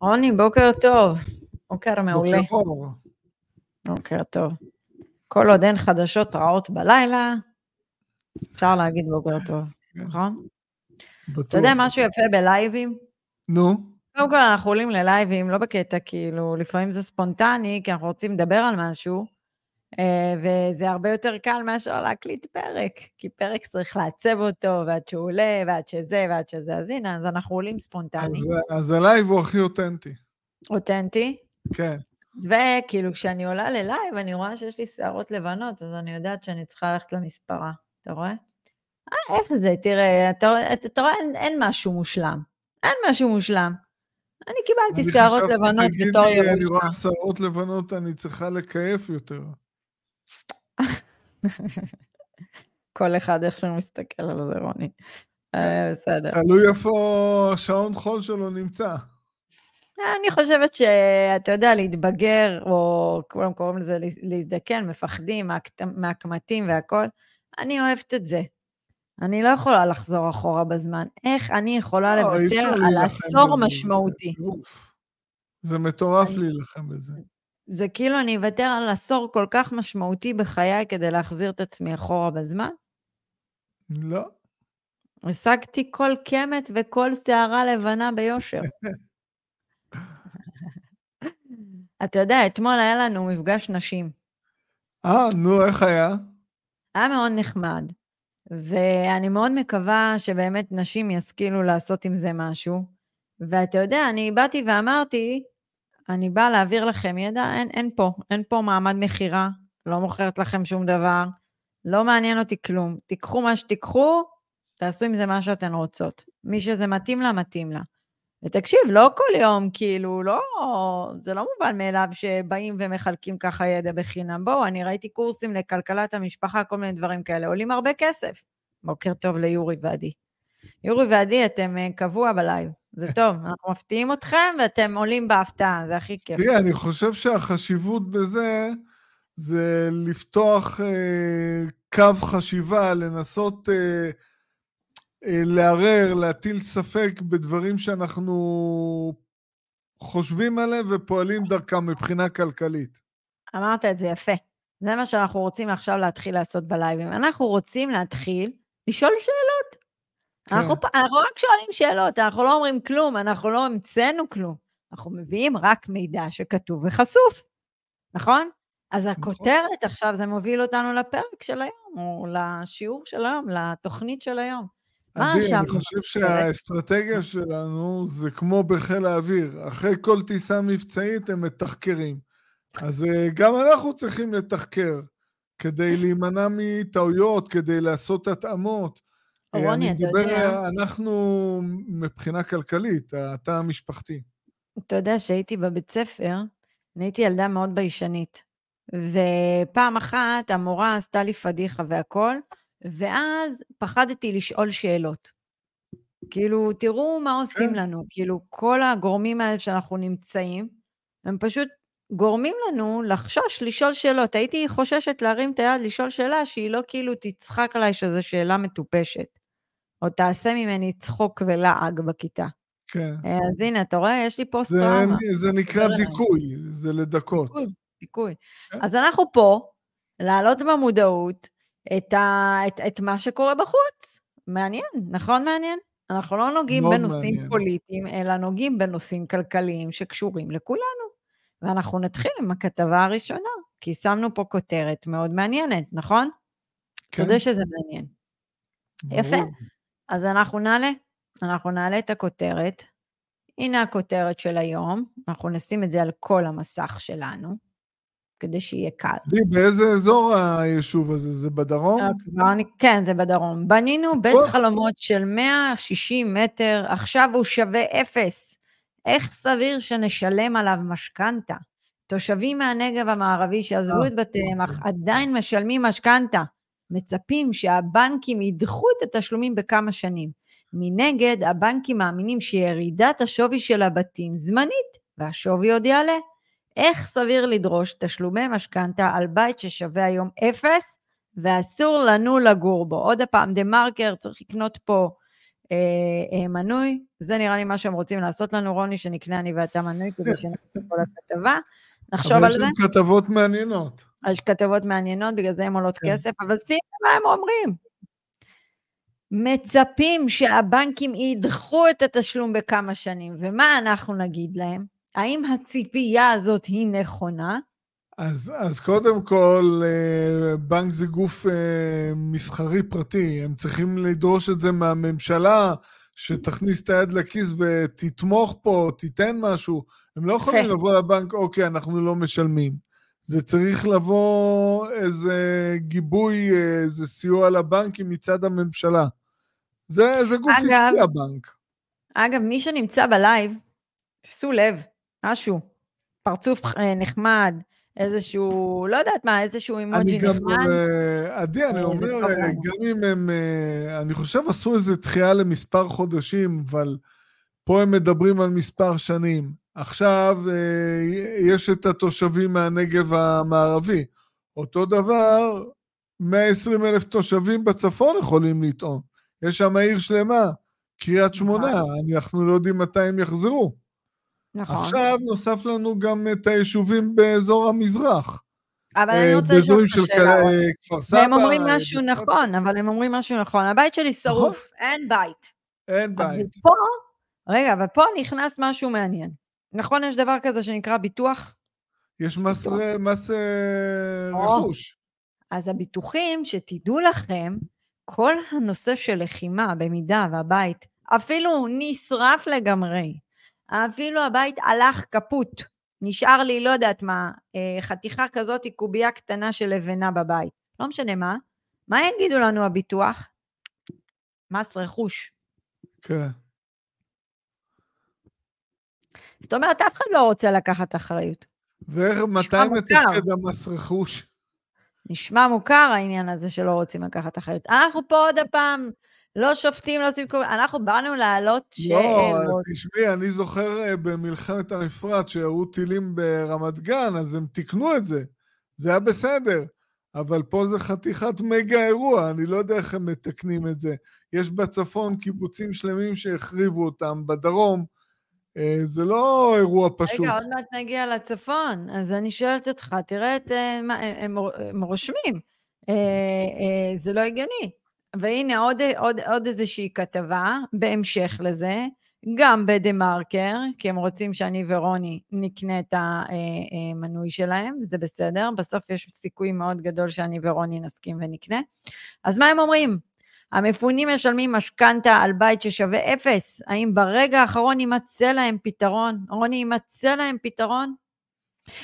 רוני, בוקר טוב. בוקר מעולה. בוקר טוב. כל עוד אין חדשות רעות בלילה, אפשר להגיד בוקר טוב, נכון? אתה יודע משהו יפה בלייבים? נו. קודם כל אנחנו עולים ללייבים, לא בקטע, כאילו, לפעמים זה ספונטני, כי אנחנו רוצים לדבר על משהו, וזה הרבה יותר קל מאשר להקליט פרק, כי פרק צריך לעצב אותו, ועד שהוא עולה, ועד שזה, ועד שזה, אז הנה, אז אנחנו עולים ספונטני. אז הלייב הוא הכי אותנטי. אותנטי? כן. וכאילו, כשאני עולה ללייב, אני רואה שיש לי שערות לבנות, אז אני יודעת שאני צריכה ללכת למספרה. אתה רואה? איך זה? תראה, אתה רואה, אין משהו מושלם. אין משהו מושלם. אני קיבלתי שערות לבנות בתור ירושה. אני רואה שערות לבנות, אני צריכה לקייף יותר. כל אחד איך שהוא מסתכל על זה, רוני. בסדר. תלוי איפה שעון חול שלו נמצא. אני חושבת שאתה יודע, להתבגר, או כולם קוראים לזה להזדקן, מפחדים מהקמטים והכל. אני אוהבת את זה. אני לא יכולה לחזור אחורה בזמן. איך אני יכולה לוותר על עשור משמעותי? זה מטורף להילחם בזה. זה כאילו אני אוותר על עשור כל כך משמעותי בחיי כדי להחזיר את עצמי אחורה בזמן? לא. השגתי כל קמת וכל שערה לבנה ביושר. אתה יודע, אתמול היה לנו מפגש נשים. נו, איך היה? היה מאוד נחמד. ואני מאוד מקווה שבאמת נשים יסכילו לעשות עם זה משהו, ואתה יודע, אני באתי ואמרתי, אני באה להעביר לכם ידע, אין פה מעמד מחירה, לא מוכרת לכם שום דבר, לא מעניין אותי כלום, תיקחו מה שתיקחו, תעשו עם זה מה שאתן רוצות, מי שזה מתאים לה, מתאים לה. ותקשיב, לא כל יום, כאילו, לא, זה לא מובן מאליו שבאים ומחלקים ככה ידע בחינם. בואו, אני ראיתי קורסים לכלכלת המשפחה, כל מיני דברים כאלה, עולים הרבה כסף. בוקר טוב ליורי ועדי. יורי ועדי, אתם קבוע בלייב, זה טוב, אנחנו מפתיעים אתכם, ואתם עולים בהפתעה, זה הכי כיף. תראי, אני חושב שהחשיבות בזה, זה לפתוח קו חשיבה, לנסות... לערער, להטיל ספק בדברים שאנחנו חושבים עליהם ופועלים דרכם מבחינה כלכלית. אמרת את זה יפה. זה מה שאנחנו רוצים עכשיו להתחיל לעשות בלייבים. אנחנו רוצים להתחיל לשאול שאלות. כן. אנחנו רק שואלים שאלות, אנחנו לא אומרים כלום, אנחנו לא המצאנו כלום. אנחנו מביאים רק מידע שכתוב וחשוף. נכון? אז הכותרת נכון. עכשיו זה מוביל אותנו לפרק של היום, או לשיעור של היום, לתוכנית של היום. אני חושב שהאסטרטגיה שלנו זה כמו בחיל האוויר, אחרי כל טיסה מבצעית הם מתחקרים, אז גם אנחנו צריכים לתחקר, כדי להימנע מטעויות, כדי לעשות התאמות, אנחנו מבחינה כלכלית, התא המשפחתי. אתה יודע שהייתי בבית ספר, הייתי ילדה מאוד ביישנית, ופעם אחת המורה עשתה לי פדיחה והכל, ואז פחדתי לשאול שאלות. כאילו, תראו מה עושים לנו. כאילו, כל הגורמים האלה שאנחנו נמצאים, הם פשוט גורמים לנו לחשוש, לשאול שאלות. הייתי חוששת להרים את היד, לשאול שאלה, שהיא לא כאילו תצחק עליי שזו שאלה מטופשת. או תעשה ממני צחוק ולעג בכיתה. כן. אז הנה, אתה רואה, יש לי פוסט טראומה. זה נקרא דיכוי, זה לדקות. דיכוי. אז אנחנו פה, לעלות במודעות, את מה שקורה בחוץ. מעניין, נכון מעניין? אנחנו לא נוגעים בנושאים פוליטיים, אלא נוגעים בנושאים כלכליים שקשורים לכולנו. ואנחנו נתחיל עם הכתבה הראשונה, כי שמנו פה כותרת מאוד מעניינת, נכון? כן. תודה שזה מעניין. יפה. אז אנחנו נעלה את הכותרת. הנה הכותרת של היום. אנחנו נשים את זה על כל המסך שלנו. כדי שיהיה קל. באיזה אזור היישוב הזה? זה בדרום? כן, זה בדרום. בנינו בית חלומות של 160 מטר, עכשיו הוא שווה 0. איך סביר שנשלם עליו משכנתה? תושבים מהנגב המערבי שעזבו את בתיהם, אך עדיין משלמים משכנתה. מצפים שהבנקים ידחו את התשלומים בכמה שנים. מנגד, הבנקים מאמינים שירידת השווי של הבתים זמנית, והשווי עוד יעלה. איך סביר לדרוש תשלומי משכנתה על בית ששווה היום 0, ואסור לנו לגור בו. עוד הפעם, דה מרקר צריך לקנות פה מנוי, זה נראה לי מה שהם רוצים לעשות לנו, רוני, שנקנה אני ואתה מנוי, כדי שנקנה כל הכתבה, נחשוב על זה. אבל יש לנו כתבות מעניינות. יש כתבות מעניינות, בגלל זה הם עולות כסף, אבל שימו מה הם אומרים. מצפים שהבנקים ידחו את התשלום בכמה שנים, ומה אנחנו נגיד להם? האם הציפייה הזאת היא נכונה? אז קודם כל, בנק זה גוף מסחרי פרטי, הם צריכים לדרוש את זה מהממשלה, שתכניס את היד לכיס ותתמוך פה, תיתן משהו, הם לא יכולים לבוא לבנק, אוקיי, אנחנו לא משלמים, זה צריך לבוא איזה גיבוי, איזה סיוע לבנקים מצד הממשלה, זה גוף עסקי הבנק. אגב, מי שנמצא בלייב, תעשו לב, משהו, פרצוף נחמד, איזשהו, לא יודעת מה, איזשהו אימוג'י נחמד. עדי, אני אומר, גם אם הם, אני חושב, עשו איזו דחייה למספר חודשים, אבל פה הם מדברים על מספר שנים. עכשיו, יש את התושבים מהנגב המערבי. אותו דבר, 120,000 תושבים בצפון יכולים לטעון. יש שם עיר שלמה, קריית שמונה, אנחנו לא יודעים מתי הם יחזרו. נכון. עכשיו נוסף לנו גם את היישובים באזור המזרח. אבל אני רוצה לשאול את השאלה. והם אומרים משהו נכון, אבל הם אומרים משהו נכון. הבית שלי שרוף, אין בית. אין בית. ופה, רגע, אבל פה נכנס משהו מעניין. נכון, יש דבר כזה שנקרא ביטוח? יש מס רכוש. אז הביטוחים, שתדעו לכם, כל הנושא של לחימה במידה והבית, אפילו נשרף לגמרי. אפילו הבית הלך קפוט, נשאר לי, לא יודעת מה, חתיכה כזאת היא קובייה קטנה של לבנה בבית, לא משנה מה יגידו לנו הביטוח? מס רכוש. כן. זאת אומרת, אף אחד לא רוצה לקחת אחריות. ואיך, מתי מתפקד המס רכוש? נשמע מוכר העניין הזה שלא רוצים לקחת אחריות. אנחנו פה עוד הפעם, לא שופטים, לא עושים כל... אנחנו באנו לעלות ש... לא, תשמעי, אני זוכר במלחמת המפרץ שהראו טילים ברמת גן, אז הם תיקנו את זה. זה היה בסדר. אבל פה זה חתיכת מגה אירוע, אני לא יודע איך הם מתקנים את זה. יש בצפון קיבוצים שלמים שהחריבו אותם, בדרום. זה לא אירוע פשוט. רגע, עוד מעט נגיע לצפון. אז אני שואלת אותך, תראה את... הם רושמים. זה לא הגיוני. והנה עוד איזושהי כתבה, בהמשך לזה, גם בדמרקר, כי הם רוצים שאני ורוני נקנה את המנוי שלהם, זה בסדר, בסוף יש סיכוי מאוד גדול שאני ורוני נסכים ונקנה. אז מה הם אומרים? המפונים משלמים משכנתה על בית ששווה 0, האם ברגע האחרון יימצא להם פתרון? רוני, יימצא להם פתרון?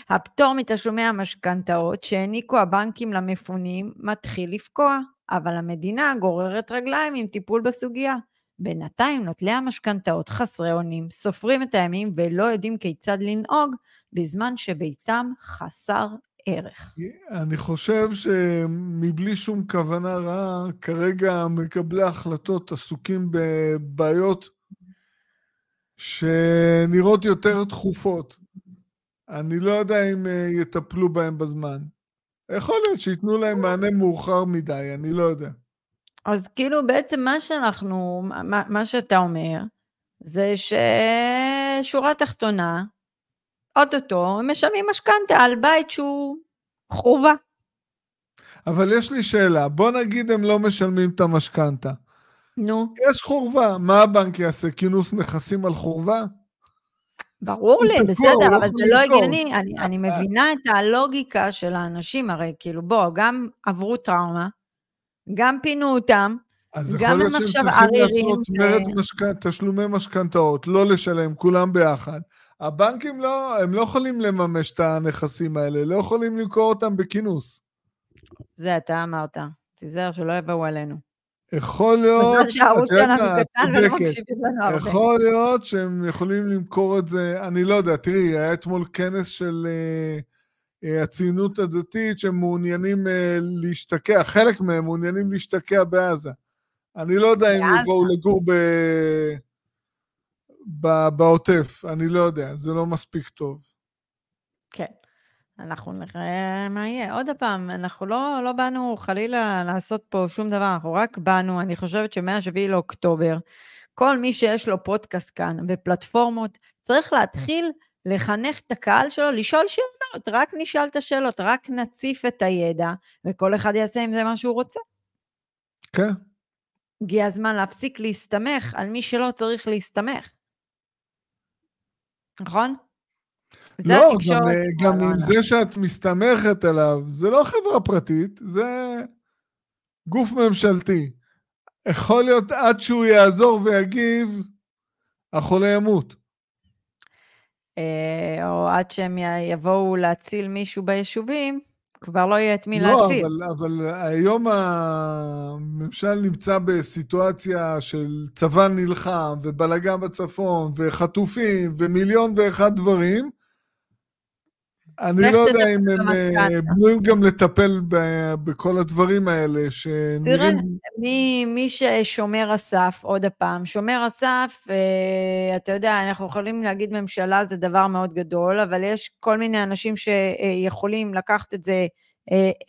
הפטור מתשלומי המשכנתאות שהעניקו הבנקים למפונים מתחיל לפקוע, אבל המדינה גוררת רגליים עם טיפול בסוגיה. בינתיים נוטלי המשכנתאות חסרי אונים, סופרים את הימים ולא יודעים כיצד לנהוג, בזמן שביתם חסר ערך. אני חושב שמבלי שום כוונה רעה, כרגע מקבלי ההחלטות עסוקים בבעיות שנראות יותר דחופות. אני לא יודע אם יטפלו בהם בזמן. יכול להיות שיתנו להם מענה מאוחר מדי, אני לא יודע. אז כאילו בעצם מה שאתה אומר, זה ששורה תחתונה, אוטוטו, משלמים משכנתה על בית שהוא חובה. אבל יש לי שאלה, בוא נגיד הם לא משלמים את המשכנתה. נו. יש חורבה, מה הבנק יעשה? כינוס נכסים על חורבה? ברור לי, בסדר, אבל זה לא הגיוני, אני מבינה את הלוגיקה של האנשים, הרי כאילו בוא, גם עברו טראומה, גם פינו אותם, גם הם עכשיו ערירים. אז יכול להיות שהם צריכים לעשות תשלומי משכנתאות, לא לשלם, כולם ביחד. הבנקים לא יכולים לממש את הנכסים האלה, לא יכולים למכור אותם בכינוס. זה אתה אמרת, תיזהר שלא יבואו עלינו. יכול להיות שהם יכולים למכור את זה, אני לא יודע, תראי, היה אתמול כנס של הציונות הדתית שמעוניינים להשתקע, חלק מהם מעוניינים להשתקע בעזה, אני לא יודע אם יבואו לגור בעוטף, אני לא יודע, זה לא מספיק טוב. כן. אנחנו נראה מה יהיה, עוד הפעם, אנחנו לא באנו חלילה לעשות פה שום דבר, אנחנו רק באנו, אני חושבת שמ-7 לאוקטובר, כל מי שיש לו פודקאסט כאן ופלטפורמות, צריך להתחיל לחנך את הקהל שלו, לשאול שאלות, רק נשאל את השאלות, רק נציף את הידע, וכל אחד יעשה עם זה מה שהוא רוצה. כן. הגיע הזמן להפסיק להסתמך על מי שלא צריך להסתמך. נכון? לא, גם עם זה שאת מסתמכת עליו, זה לא חברה פרטית, זה גוף ממשלתי. יכול להיות עד שהוא יעזור ויגיב, החולה ימות. או עד שהם יבואו להציל מישהו ביישובים, כבר לא יהיה את מי להציל. לא, אבל היום הממשל נמצא בסיטואציה של צבא נלחם, ובלגה בצפון, וחטופים, ומיליון ואחד דברים. אני לא יודע אם הם בנויים גם לטפל בכל הדברים האלה שנראים... תראה, מי ששומר הסף, עוד הפעם, שומר הסף, אתה יודע, אנחנו יכולים להגיד ממשלה, זה דבר מאוד גדול, אבל יש כל מיני אנשים שיכולים לקחת את זה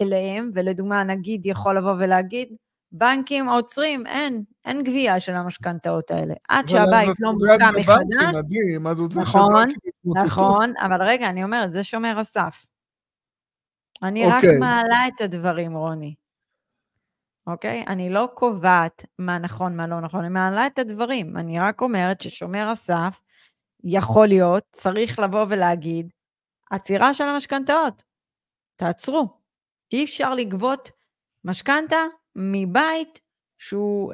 אליהם, ולדוגמה, נגיד, יכול לבוא ולהגיד, בנקים עוצרים, אין גבייה של המשכנתאות האלה. עד שהבית לא מוצא מחדש. נכון, נכון, אבל רגע, אני אומרת, זה שומר הסף. אני רק מעלה את הדברים, רוני. אוקיי? אני לא קובעת מה נכון, מה לא נכון, אני מעלה את הדברים. אני רק אומרת ששומר הסף יכול להיות, צריך לבוא ולהגיד, עצירה של המשכנתאות. תעצרו. אי אפשר לגבות משכנתה, מבית שהוא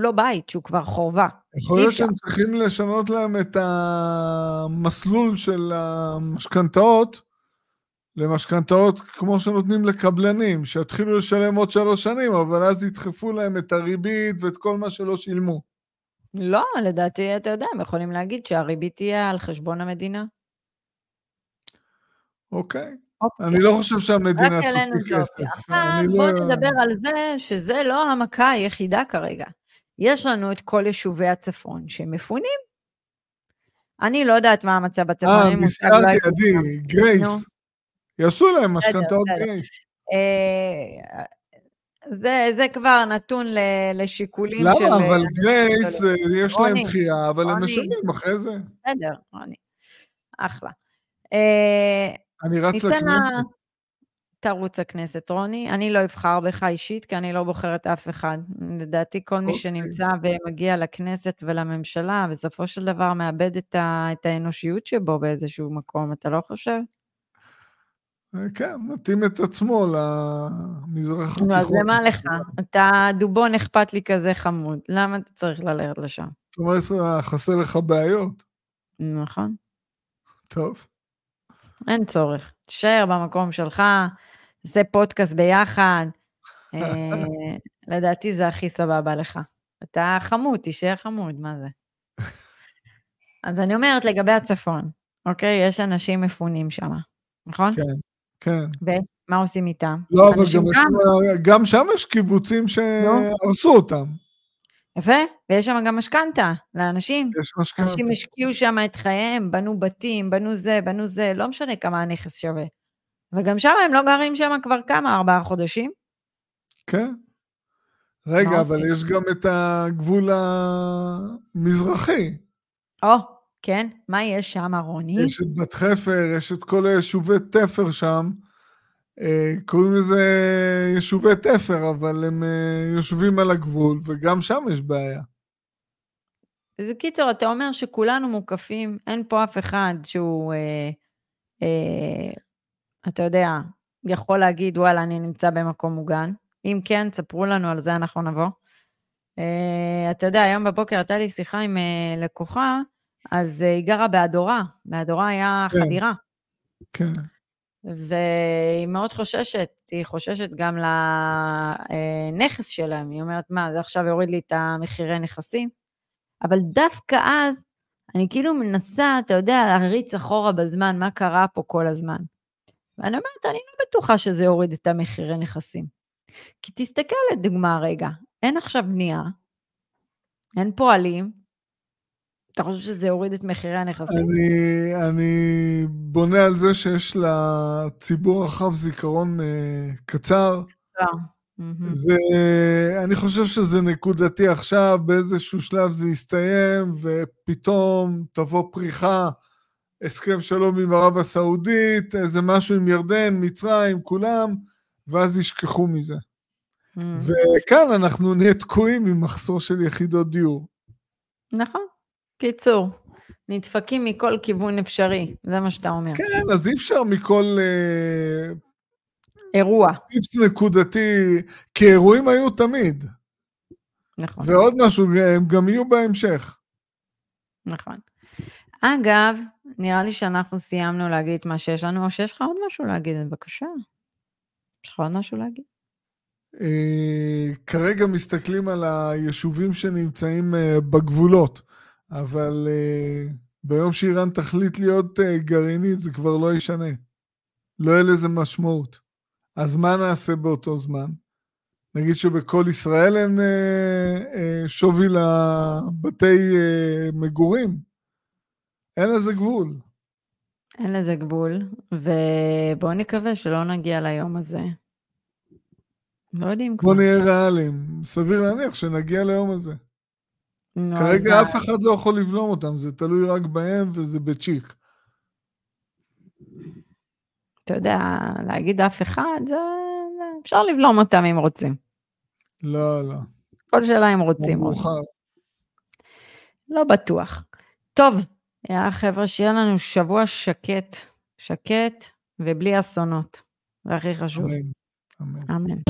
לא בית, שהוא כבר חובה. יכול להיות שהם צריכים לשנות להם את המסלול של המשכנתאות, למשכנתאות כמו שנותנים לקבלנים, שהתחילו לשלם עוד 3 שנים, אבל אז ידחפו להם את הריבית ואת כל מה שלא שילמו. לא, לדעתי, אתה יודע, הם יכולים להגיד שהריבית תהיה על חשבון המדינה. אוקיי. אני לא חושב שהמדינה תוציא כסף. בואו נדבר על זה, שזה לא המכה היחידה כרגע. יש לנו את כל יישובי הצפון שמפונים. אני לא יודעת מה המצב בצפון. נזכרתי, עדי, גרייס. יעשו להם משכנתאות גרייס. זה כבר נתון לשיקולים של... למה, אבל גרייס, יש להם דחייה, אבל הם משלמים אחרי זה. בסדר, רוני. אחלה. אני רץ לכנסת. תרוץ הכנסת, רוני. אני לא אבחר בך אישית, כי אני לא בוחרת אף אחד. לדעתי, כל מי שנמצא ומגיע לכנסת ולממשלה, בסופו של דבר מאבד את האנושיות שבו באיזשהו מקום, אתה לא חושב? כן, מתאים את עצמו למזרח התיכון. אז למה לך? אתה דובון אכפת לי כזה חמוד. למה אתה צריך ללכת לשם? זאת אומרת, חסר לך בעיות. נכון. טוב. אין צורך, תשאר במקום שלך, זה פודקאסט ביחד, לדעתי זה הכי סבבה לך, אתה חמוד, תשאר חמוד, מה זה? אז אני אומרת לגבי הצפון, אוקיי, יש אנשים מפונים שם, נכון? כן, כן. ומה עושים איתם? לא, אבל גם שם יש קיבוצים שהרסו אותם. יפה, ויש שם גם משכנתה לאנשים, אנשים השקיעו שם את חייהם, בנו בתים, בנו זה, לא משנה כמה הנכס שווה, אבל גם שם הם לא גרים שם כבר כמה, 4 חודשים? כן, רגע, אבל עושים? יש גם את הגבול המזרחי. כן, מה יש שם, רוני? יש את בת חפר, יש את כל יישובי תפר שם, קוראים לזה יישובי תפר, אבל הם יושבים על הגבול, וגם שם יש בעיה. אז קיצור, אתה אומר שכולנו מוקפים, אין פה אף אחד שהוא, אתה יודע, יכול להגיד, וואלה, אני נמצא במקום מוגן. אם כן, תספרו לנו על זה, אנחנו נבוא. אתה יודע, היום בבוקר הייתה לי שיחה עם לקוחה, אז היא גרה באדורה, באדורה היה חדירה. כן. והיא מאוד חוששת, היא חוששת גם לנכס שלהם, היא אומרת, מה, זה עכשיו יוריד לי את המחירי נכסים, אבל דווקא אז, אני כאילו מנסה, אתה יודע, להריץ אחורה בזמן, מה קרה פה כל הזמן, ואני אומרת, אני לא בטוחה שזה יוריד את המחירי נכסים, כי תסתכל לדוגמה רגע, אין עכשיו בנייה, אין פועלים, אתה חושב שזה יוריד את מחירי הנכסים? אני בונה על זה שיש לציבור הרחב זיכרון קצר. אני חושב שזה נקודתי עכשיו, באיזשהו שלב זה יסתיים, ופתאום תבוא פריחה, הסכם שלום עם ערב הסעודית, איזה משהו עם ירדן, מצרים, כולם, ואז ישכחו מזה. וכאן אנחנו נהיה תקועים עם מחסור של יחידות דיור. נכון, קיצור. נדפקים מכל כיוון אפשרי, זה מה שאתה אומר. כן, אז אי אפשר מכל... אירוע. פיפס נקודתי, כי אירועים היו תמיד. נכון. ועוד משהו, הם גם יהיו בהמשך. נכון. אגב, נראה לי שאנחנו סיימנו להגיד מה שיש לנו, או שיש לך עוד משהו להגיד, בבקשה. יש לך עוד משהו להגיד? כרגע מסתכלים על היישובים שנמצאים בגבולות, אבל ביום שאיראן תחליט להיות גרעינית, זה כבר לא ישנה. לא יהיה לזה משמעות. אז מה נעשה באותו זמן? נגיד שבכל ישראל אין שווי לבתי מגורים. אין לזה גבול. אין לזה גבול, ובואו נקווה שלא נגיע ליום הזה. לא יודעים כבר. בואו נהיה ריאליים. סביר להניח שנגיע ליום הזה. כרגע אף אחד לא יכול לבלום אותם, זה תלוי רק בהם וזה בצ'יק. אתה יודע, להגיד אף אחד, אפשר לבלום אותם אם רוצים. לא, לא. כל שאלה אם רוצים. לא בטוח. טוב, חבר'ה, שיהיה לנו שבוע שקט, שקט ובלי אסונות. זה הכי חשוב. אמן. אמן.